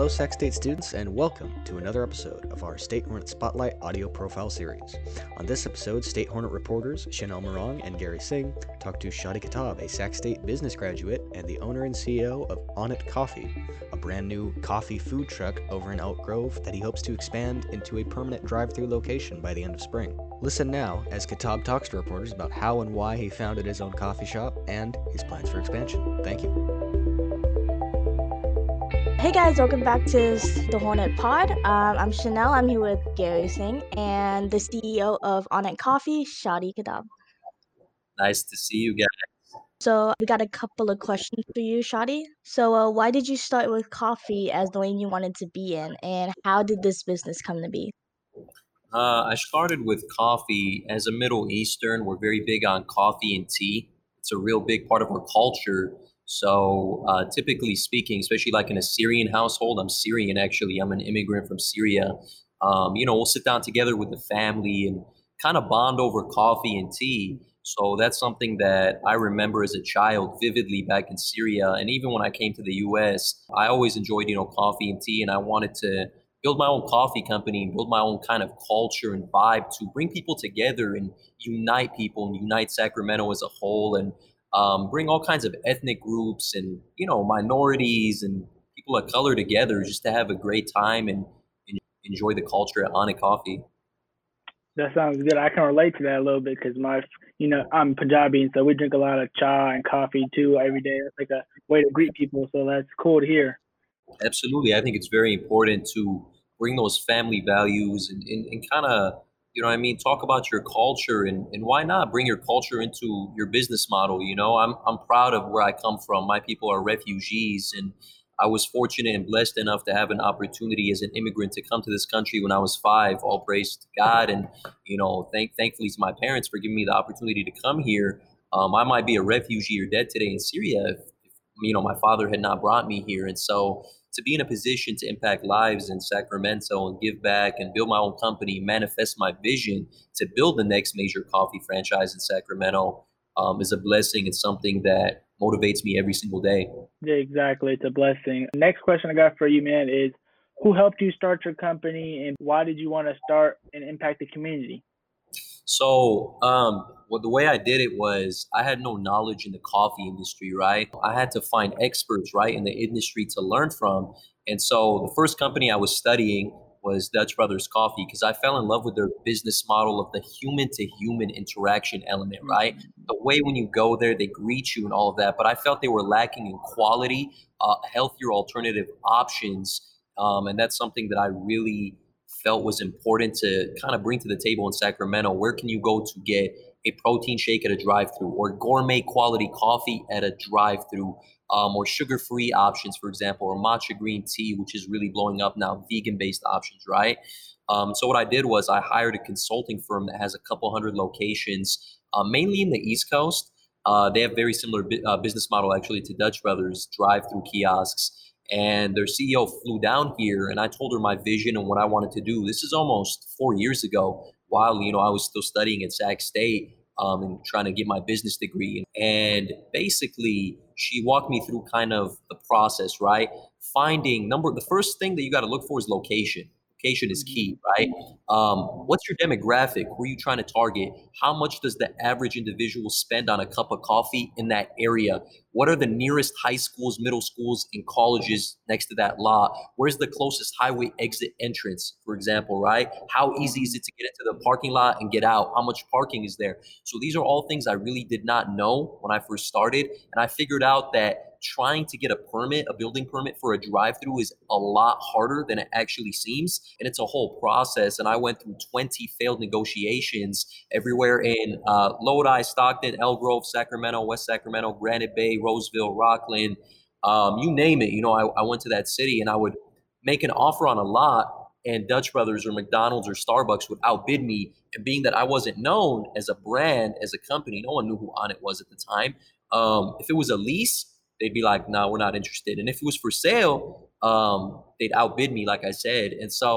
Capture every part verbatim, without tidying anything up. Hello, Sac State students, and welcome to another episode of our State Hornet Spotlight audio profile series. On this episode, State Hornet reporters Chanel Morong and Gary Singh talk to Shadi Katab, a Sac State business graduate and the owner and C E O of Onnit Coffee, a brand new coffee food truck over in Elk Grove that he hopes to expand into a permanent drive-thru location by the end of spring. Listen now as Katab talks to reporters about how and why he founded his own coffee shop and his plans for expansion. Thank you. Hey guys, welcome back to the Hornet Pod. Um, I'm Chanel. I'm here with Gary Singh and the C E O of Onnit Coffee, Shadi Katab. Nice to see you guys. So we got a couple of questions for you, Shadi. So uh, why did you start with coffee as the lane you wanted to be in, and how did this business come to be? Uh, I started with coffee as a Middle Eastern. We're very big on coffee and tea. It's a real big part of our culture. So uh, typically speaking, especially like in a Syrian household, I'm Syrian, actually, I'm an immigrant from Syria. Um, you know, we'll sit down together with the family and kind of bond over coffee and tea. So that's something that I remember as a child vividly back in Syria. And even when I came to the U S, I always enjoyed, you know, coffee and tea. And I wanted to build my own coffee company and build my own kind of culture and vibe to bring people together and unite people and unite Sacramento as a whole. And Um, bring all kinds of ethnic groups and, you know, minorities and people of color together just to have a great time and, and enjoy the culture at Onnit Coffee. That sounds good. I can relate to that a little bit because my, you know, I'm Punjabi, and so we drink a lot of chai and coffee too every day. It's like a way to greet people. So that's cool to hear. Absolutely. I think it's very important to bring those family values and, and, and kind of, you know what I mean? Talk about your culture and, and why not bring your culture into your business model? You know, I'm I'm proud of where I come from. My people are refugees, and I was fortunate and blessed enough to have an opportunity as an immigrant to come to this country when I was five. All praise to God, and you know, thank thankfully to my parents for giving me the opportunity to come here. Um, I might be a refugee or dead today in Syria if, if you know my father had not brought me here, and so to be in a position to impact lives in Sacramento and give back and build my own company, manifest my vision to build the next major coffee franchise in Sacramento um, is a blessing. It's something that motivates me every single day. Yeah, exactly. It's a blessing. Next question I got for you, man, is who helped you start your company and why did you want to start and impact the community? So um, well, the way I did it was I had no knowledge in the coffee industry, right? I had to find experts, right, in the industry to learn from. And so the first company I was studying was Dutch Bros Coffee because I fell in love with their business model of the human-to-human interaction element, right? The way when you go there, they greet you and all of that. But I felt they were lacking in quality, uh, healthier alternative options. Um, and that's something that I really felt was important to kind of bring to the table in Sacramento. Where can you go to get a protein shake at a drive-thru, or gourmet quality coffee at a drive-thru, um, or sugar-free options, for example, or matcha green tea, which is really blowing up now, vegan-based options, right? Um, so what I did was I hired a consulting firm that has a couple hundred locations, uh, mainly in the East Coast. Uh, they have very similar bu- uh, business model actually to Dutch Brothers, drive-thru kiosks. And their C E O flew down here, and I told her my vision and what I wanted to do. This is almost four years ago, while you know I was still studying at Sac State um, and trying to get my business degree. And basically, she walked me through kind of the process, right? Finding number. The first thing that you got to look for is location. Location is key, right? Um, what's your demographic? Who are you trying to target? How much does the average individual spend on a cup of coffee in that area? What are the nearest high schools, middle schools, and colleges next to that lot? Where's the closest highway exit entrance, for example, right? How easy is it to get into the parking lot and get out? How much parking is there? So these are all things I really did not know when I first started. And I figured out that trying to get a permit, a building permit for a drive-through is a lot harder than it actually seems. And it's a whole process. And I went through twenty failed negotiations everywhere in uh, Lodi, Stockton, Elk Grove, Sacramento, West Sacramento, Granite Bay, Roseville, Rockland, um, you name it. You know, I, I went to that city and I would make an offer on a lot, and Dutch Brothers or McDonald's or Starbucks would outbid me. And being that I wasn't known as a brand, as a company, no one knew who Onnit was at the time. Um, if it was a lease, they'd be like, no, nah, we're not interested. And if it was for sale, um, they'd outbid me, like I said. And so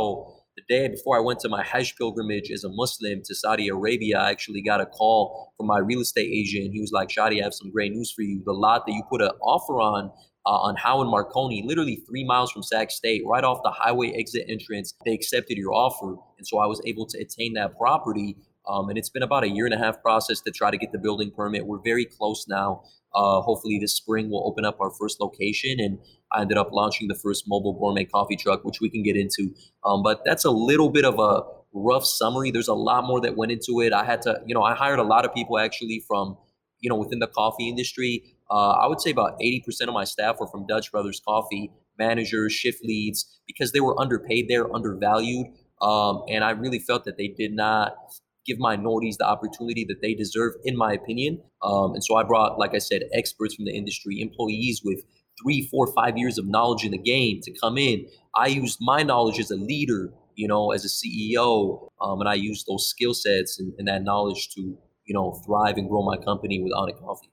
the day before I went to my Hajj pilgrimage as a Muslim to Saudi Arabia, I actually got a call from my real estate agent. He was like, Shadi, I have some great news for you. The lot that you put an offer on uh, on Howard Marconi, literally three miles from Sac State, right off the highway exit entrance. They accepted your offer. And so I was able to attain that property. Um, and it's been about a year and a half process to try to get the building permit. We're very close now. Uh, hopefully this spring we'll open up our first location, and I ended up launching the first mobile gourmet coffee truck, which we can get into. Um, but that's a little bit of a rough summary. There's a lot more that went into it. I had to, you know, I hired a lot of people actually from, you know, within the coffee industry. Uh, I would say about eighty percent of my staff were from Dutch Bros Coffee, managers, shift leads, because they were underpaid, they're undervalued. Um, and I really felt that they did not give minorities the opportunity that they deserve, in my opinion. Um, and so I brought, like I said, experts from the industry, employees with three, four, five years of knowledge in the game to come in. I used my knowledge as a leader, you know, as a C E O, um, and I used those skill sets and, and that knowledge to, you know, thrive and grow my company with Onnit Coffee.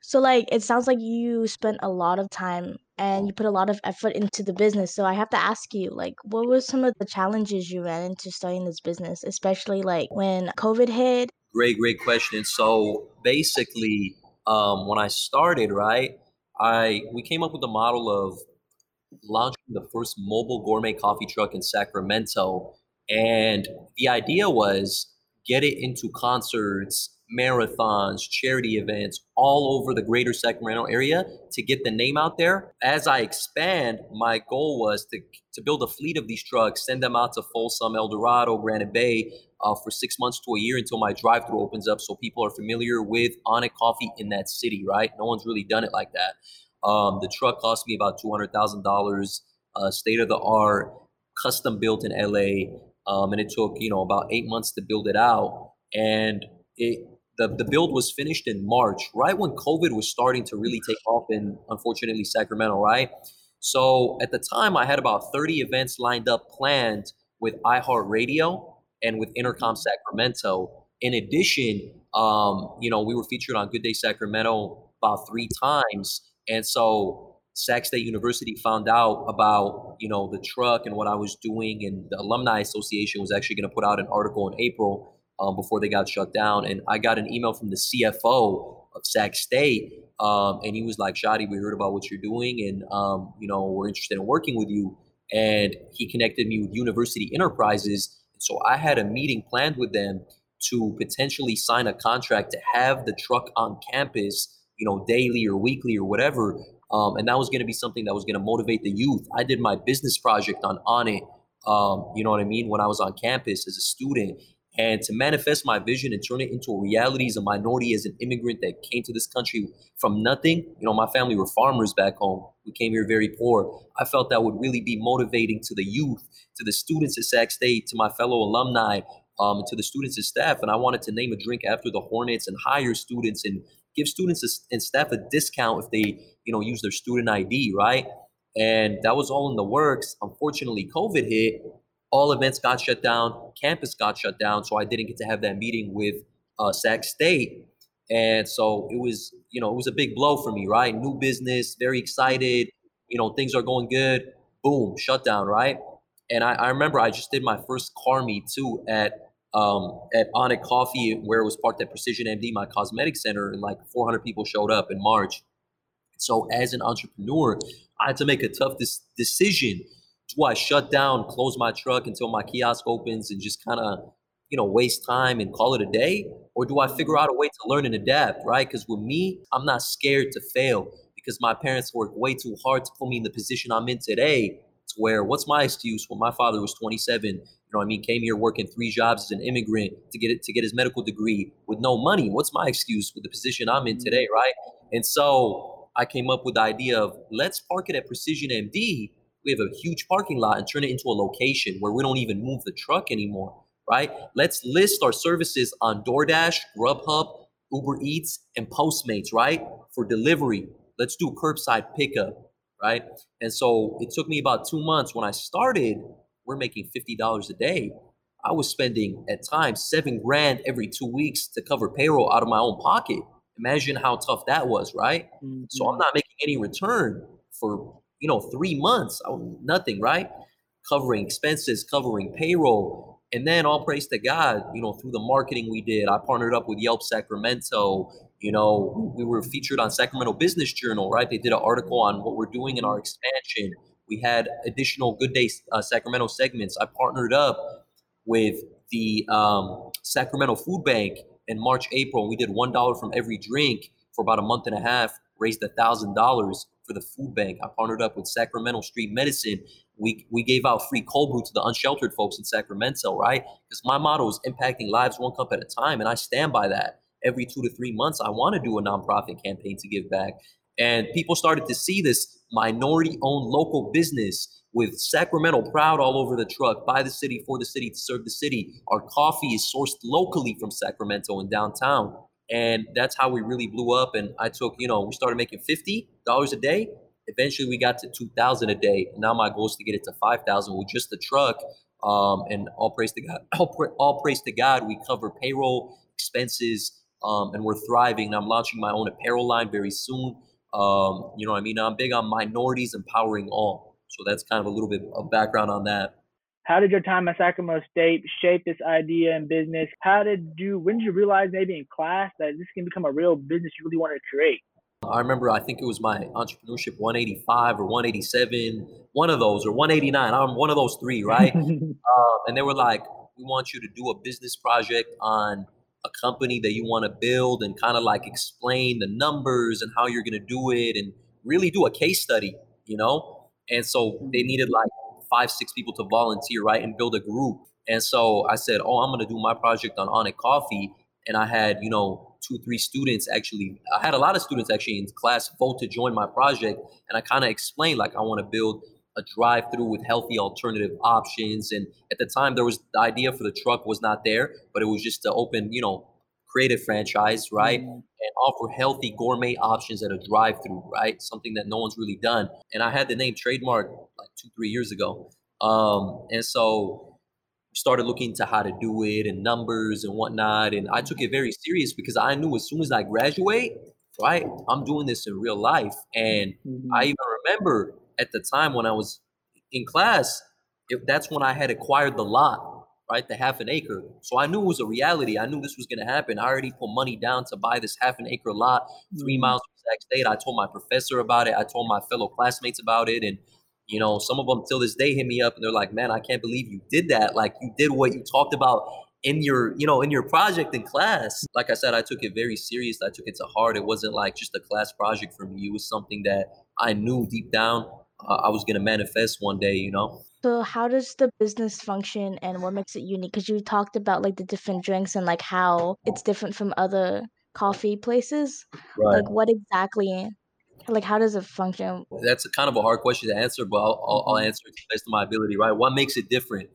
So like, it sounds like you spent a lot of time and you put a lot of effort into the business. So I have to ask you, like, what were some of the challenges you ran into starting this business, especially like when COVID hit? Great, great question. So basically, um, when I started, right, I we came up with the model of launching the first mobile gourmet coffee truck in Sacramento. And the idea was get it into concerts, marathons, charity events all over the greater Sacramento area to get the name out there. As I expand, my goal was to to build a fleet of these trucks, send them out to Folsom, El Dorado, Granite Bay uh, for six months to a year until my drive-thru opens up, so people are familiar with Onnit Coffee in that city, right? No one's really done it like that. Um, the truck cost me about two hundred thousand dollars, uh, state-of-the-art, custom-built in L A, um, and it took, you know, about eight months to build it out. And it The, the build was finished in March, right when COVID was starting to really take off in, unfortunately, Sacramento, right? So at the time, I had about thirty events lined up, planned with iHeartRadio and with Intercom Sacramento. In addition, um, you know, we were featured on Good Day Sacramento about three times. And so Sac State University found out about, you know, the truck and what I was doing, and the Alumni Association was actually going to put out an article in April Um, before they got shut down. And I got an email from the C F O of Sac State, um, and he was like, "Shadi, we heard about what you're doing, and um, you know, we're interested in working with you." And he connected me with University Enterprises. So I had a meeting planned with them to potentially sign a contract to have the truck on campus, you know, daily or weekly or whatever. Um, and that was going to be something that was going to motivate the youth. I did my business project on Onnit, um, you know what I mean, when I was on campus as a student. And to manifest my vision and turn it into a reality as a minority, as an immigrant that came to this country from nothing. You know, my family were farmers back home. We came here very poor. I felt that would really be motivating to the youth, to the students at Sac State, to my fellow alumni, um, to the students and staff. And I wanted to name a drink after the Hornets and hire students and give students a, and staff a discount if they, you know, use their student I D, right? And that was all in the works. Unfortunately, COVID hit. All events got shut down, campus got shut down, so I didn't get to have that meeting with uh, Sac State. And so it was, you know, it was a big blow for me, right? New business, very excited, you know, things are going good, boom, shut down, right? And I, I remember I just did my first car meet too at um, at Onnit Coffee, where it was parked at Precision M D, my cosmetic center, and like four hundred people showed up in March. So as an entrepreneur, I had to make a tough dis- decision. Do I shut down, close my truck until my kiosk opens and just kind of, you know, waste time and call it a day? Or do I figure out a way to learn and adapt, right? Because with me, I'm not scared to fail because my parents worked way too hard to put me in the position I'm in today, to where what's my excuse? Well, my father was twenty-seven, you know what I mean, came here working three jobs as an immigrant to get it, to get his medical degree with no money. What's my excuse with the position I'm in today, right? And so I came up with the idea of let's park it at Precision M D. We have a huge parking lot and turn it into a location where we don't even move the truck anymore, right? Let's list our services on DoorDash, Grubhub, Uber Eats, and Postmates, right? For delivery. Let's do curbside pickup, right? And so it took me about two months. When I started, we're making fifty dollars a day. I was spending at times seven grand every two weeks to cover payroll out of my own pocket. Imagine how tough that was, right? Mm-hmm. So I'm not making any return for, you know, three months, nothing, right? Covering expenses, covering payroll. And then all praise to God, you know, through the marketing we did, I partnered up with Yelp Sacramento, You know, we were featured on Sacramento Business Journal, right? They did an article on what we're doing in our expansion. We had additional Good Day uh, Sacramento segments. I partnered up with the um, Sacramento Food Bank in March, April. We did one dollar from every drink for about a month and a half, raised one thousand dollars for the food bank. I partnered up with Sacramento Street Medicine. We we gave out free cold brew to the unsheltered folks in Sacramento, right? Because my motto is impacting lives one cup at a time, and I stand by that. Every two to three months, I want to do a nonprofit campaign to give back. And people started to see this minority-owned local business with Sacramento proud all over the truck, by the city, for the city, to serve the city. Our coffee is sourced locally from Sacramento and downtown. And that's how we really blew up. And I took, you know, we started making fifty dollars a day. Eventually, we got to two thousand dollars a day. Now my goal is to get it to five thousand dollars with just the truck. Um, and all praise to God. All, pra- all praise to God. We cover payroll, expenses, um, and we're thriving. And I'm launching my own apparel line very soon. Um, you know what I mean? I'm big on minorities empowering all. So that's kind of a little bit of background on that. How did your time at Sacramento State shape this idea in business? How did you, when did you realize maybe in class that this can become a real business you really wanted to create? I remember, I think it was my entrepreneurship one eighty-five or one eighty-seven, one of those, or one eighty-nine. I'm one of those three, right? um, and they were like, we want you to do a business project on a company that you want to build and kind of like explain the numbers and how you're going to do it and really do a case study, you know? And so they needed like five, six people to volunteer, right? And build a group. And so I said, oh, I'm going to do my project on Onnit Coffee. And I had, you know, two, three students actually, I had a lot of students actually in class vote to join my project. And I kind of explained, like, I want to build a drive-through with healthy alternative options. And at the time, there was the idea for the truck was not there, but it was just to open, you know, create a franchise, right? Mm-hmm. And offer healthy gourmet options at a drive-through, right? Something that no one's really done. And I had the name trademark like two, three years ago. Um, and so we started looking into how to do it and numbers and whatnot. And I took it very serious because I knew as soon as I graduate, right, I'm doing this in real life. And mm-hmm. I even remember at the time when I was in class, if that's when I had acquired the lot, right? The half an acre. So I knew it was a reality. I knew this was going to happen. I already put money down to buy this half an acre lot, three miles from Sac State. I told my professor about it. I told my fellow classmates about it. And, you know, some of them till this day hit me up and they're like, man, I can't believe you did that. Like you did what you talked about in your, you know, in your project in class. Like I said, I took it very serious. I took it to heart. It wasn't like just a class project for me. It was something that I knew deep down Uh, I was going to manifest one day, you know? So how does the business function and what makes it unique? Because you talked about like the different drinks and like how it's different from other coffee places. Right. Like what exactly, like how does it function? That's a kind of a hard question to answer, but I'll, I'll, I'll answer it to the best of my ability, right? What makes it different?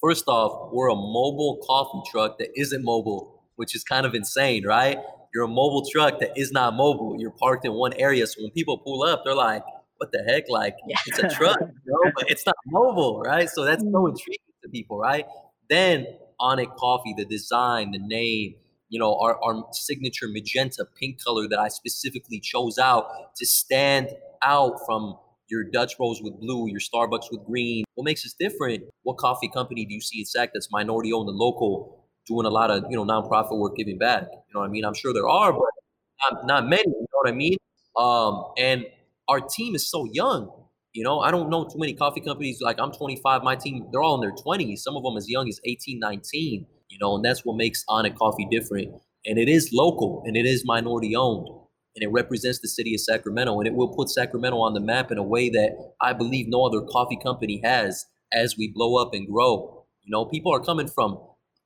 First off, we're a mobile coffee truck that isn't mobile, which is kind of insane, right? You're a mobile truck that is not mobile. You're parked in one area. So when people pull up, they're like, what the heck? Like yeah. It's a truck, you know, but it's not mobile, right? So that's so intriguing to people, right? Then Onnit Coffee, the design, the name, you know, our, our signature magenta pink color that I specifically chose out to stand out from your Dutch Bros with blue, your Starbucks with green. What makes us different? What coffee company do you see in Sac that's minority owned and local doing a lot of, you know, nonprofit work, giving back? You know what I mean? I'm sure there are, but not, not many, you know what I mean? Um, and our team is so young, you know, I don't know too many coffee companies. Like I'm twenty-five, my team, they're all in their twenties. Some of them as young as eighteen, nineteen, you know, and that's what makes Onnit Coffee different. And it is local and it is minority owned and it represents the city of Sacramento and it will put Sacramento on the map in a way that I believe no other coffee company has as we blow up and grow. You know, people are coming from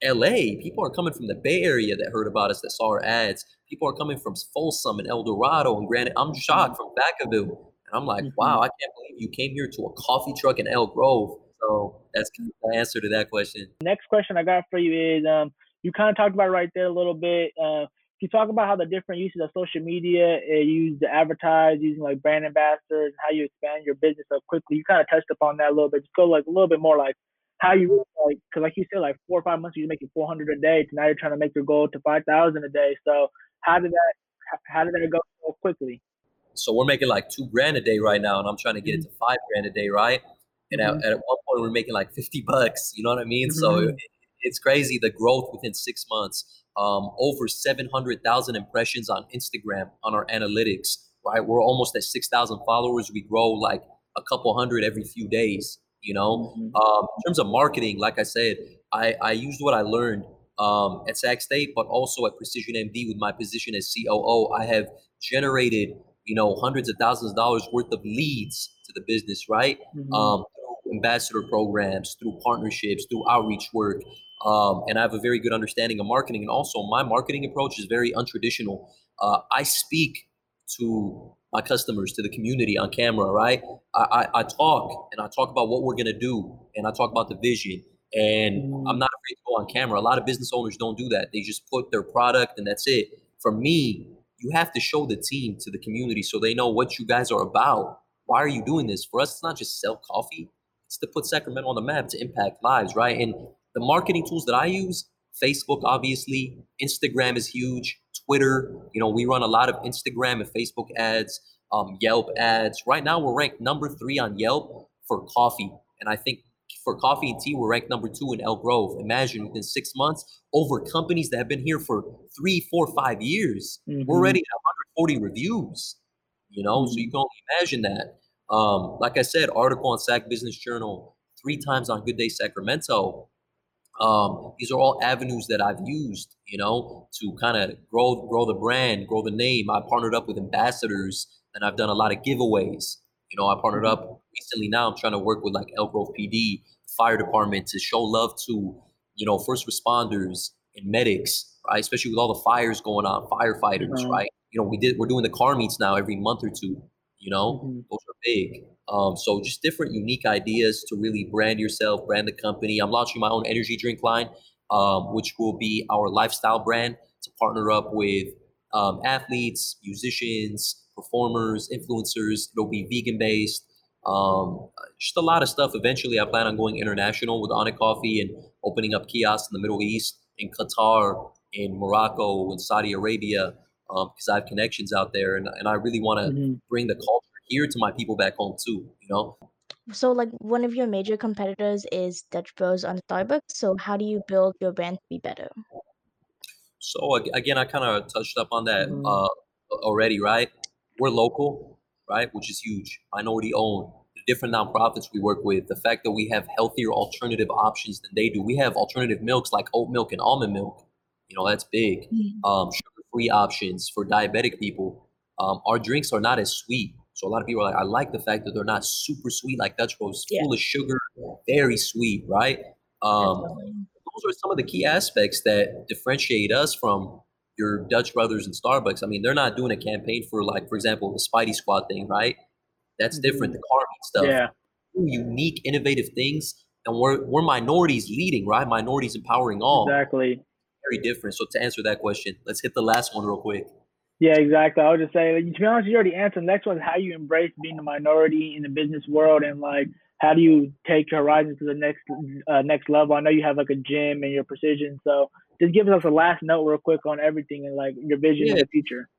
L A, people are coming from the Bay Area that heard about us, that saw our ads. People are coming from Folsom and El Dorado and Granite. I'm shocked from Vacaville. And I'm like, mm-hmm. wow, I can't believe you came here to a coffee truck in Elk Grove. So that's kind of the answer to that question. Next question I got for you is, um, you kind of talked about it right there a little bit. Uh, can you talk about how the different uses of social media is used to advertise, using like brand ambassadors, and how you expand your business so quickly? You kind of touched upon that a little bit. Just go like a little bit more like, how you like, because like you said, like four or five months, you're making four hundred a day. Now you're trying to make your goal to five thousand a day. So how did that, how did that go so quickly? So we're making like two grand a day right now, and I'm trying to get mm-hmm. it to five grand a day, right? And mm-hmm. at, at one point, we're making like fifty bucks. You know what I mean? Mm-hmm. So it, it's crazy, the growth within six months. um, over seven hundred thousand impressions on Instagram on our analytics, right? We're almost at six thousand followers. We grow like a couple hundred every few days, you know? Mm-hmm. Um, in terms of marketing, like I said, I, I used what I learned um, at Sac State, but also at Precision M D with my position as C O O. I have generated, you know, hundreds of thousands of dollars worth of leads to the business, right? Mm-hmm. Um, through ambassador programs, through partnerships, through outreach work. Um, and I have a very good understanding of marketing. And also my marketing approach is very untraditional. Uh, I speak to my customers, to the community on camera, right? I, I, I talk and I talk about what we're gonna do. And I talk about the vision. And I'm not afraid to go on camera. A lot of business owners don't do that. They just put their product and that's it. For me, you have to show the team to the community so they know what you guys are about. Why are you doing this? For us, it's not just sell coffee. It's to put Sacramento on the map, to impact lives, right? And the marketing tools that I use, Facebook, obviously, Instagram is huge, Twitter. You know, we run a lot of Instagram and Facebook ads, um, Yelp ads. Right now, we're ranked number three on Yelp for coffee. And I think for coffee and tea, we're ranked number two in Elk Grove. Imagine within six months over companies that have been here for three, four, five years. Mm-hmm. We're already at one hundred forty reviews, you know, so you can only imagine that. Um, like I said, article on Sac Business Journal, three times on Good Day Sacramento. Um, these are all avenues that I've used, you know, to kind of grow, grow the brand, grow the name. I partnered up with ambassadors and I've done a lot of giveaways. You know, I partnered up recently. Now I'm trying to work with like Elk Grove P D, fire department, to show love to, you know, first responders and medics, right? Especially with all the fires going on, firefighters, mm-hmm. right? You know, we did, we're doing the car meets now every month or two, you know, mm-hmm. those are big. Um, so just different unique ideas to really brand yourself, brand the company. I'm launching my own energy drink line, um, which will be our lifestyle brand, to partner up with um, athletes, musicians, performers, influencers. It'll be vegan based. Um, just a lot of stuff. Eventually I plan on going international with Onnit Coffee and opening up kiosks in the Middle East, in Qatar, in Morocco, in Saudi Arabia, because um, I have connections out there. And, and I really want to mm-hmm. bring the culture here to my people back home too, you know? So like one of your major competitors is Dutch Bros on Starbucks. So how do you build your brand to be better? So again, I kind of touched up on that mm-hmm. uh, already, right? We're local, right? Which is huge. Minority owned, the different nonprofits we work with, the fact that we have healthier alternative options than they do. We have alternative milks like oat milk and almond milk. You know, that's big. Mm-hmm. Um, sugar-free options for diabetic people. Um, our drinks are not as sweet. So a lot of people are like, I like the fact that they're not super sweet like Dutch Bros, yeah. full of sugar, very sweet, right? Um, those are some of the key aspects that differentiate us from your Dutch brothers and Starbucks. I mean, they're not doing a campaign for, like, for example, the Spidey Squad thing, right? That's mm-hmm. different. The car stuff, yeah. unique, innovative things, and we're we're minorities leading, right? Minorities empowering all. Exactly. Very different. So to answer that question, let's hit the last one real quick. Yeah, exactly. I would just say, like, to be honest, you already answered. The next one is how you embrace being a minority in the business world, and like how do you take your horizons to the next uh, next level? I know you have like a gym and your Precision, so. Just give us a last note real quick on everything and like your vision yeah. in the future.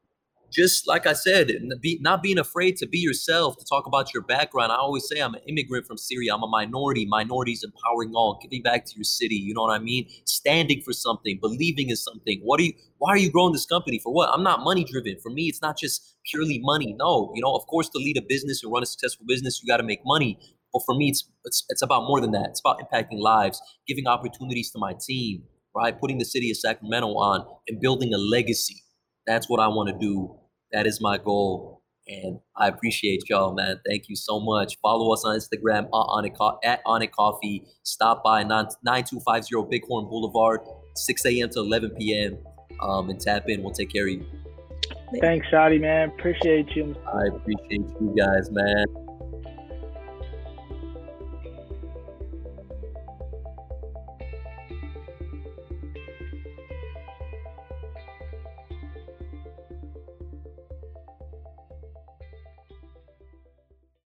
Just like I said, be, not being afraid to be yourself, to talk about your background. I always say I'm an immigrant from Syria. I'm a minority. Minorities empowering all, giving back to your city. You know what I mean? Standing for something, believing in something. What are you? Why are you growing this company? For what? I'm not money driven. For me, it's not just purely money. No, you know, of course, to lead a business and run a successful business, you got to make money. But for me, it's, it's it's about more than that. It's about impacting lives, giving opportunities to my team. Right, putting the city of Sacramento on and building a legacy. That's what I want to do. That is my goal. And I appreciate y'all, man. Thank you so much. Follow us on Instagram at Onnit Coffee. Stop by nine two five zero Bighorn Boulevard, six a.m. to eleven p.m. Um, and tap in. We'll take care of you. Thanks, Shadi, man. Appreciate you. I appreciate you guys, man.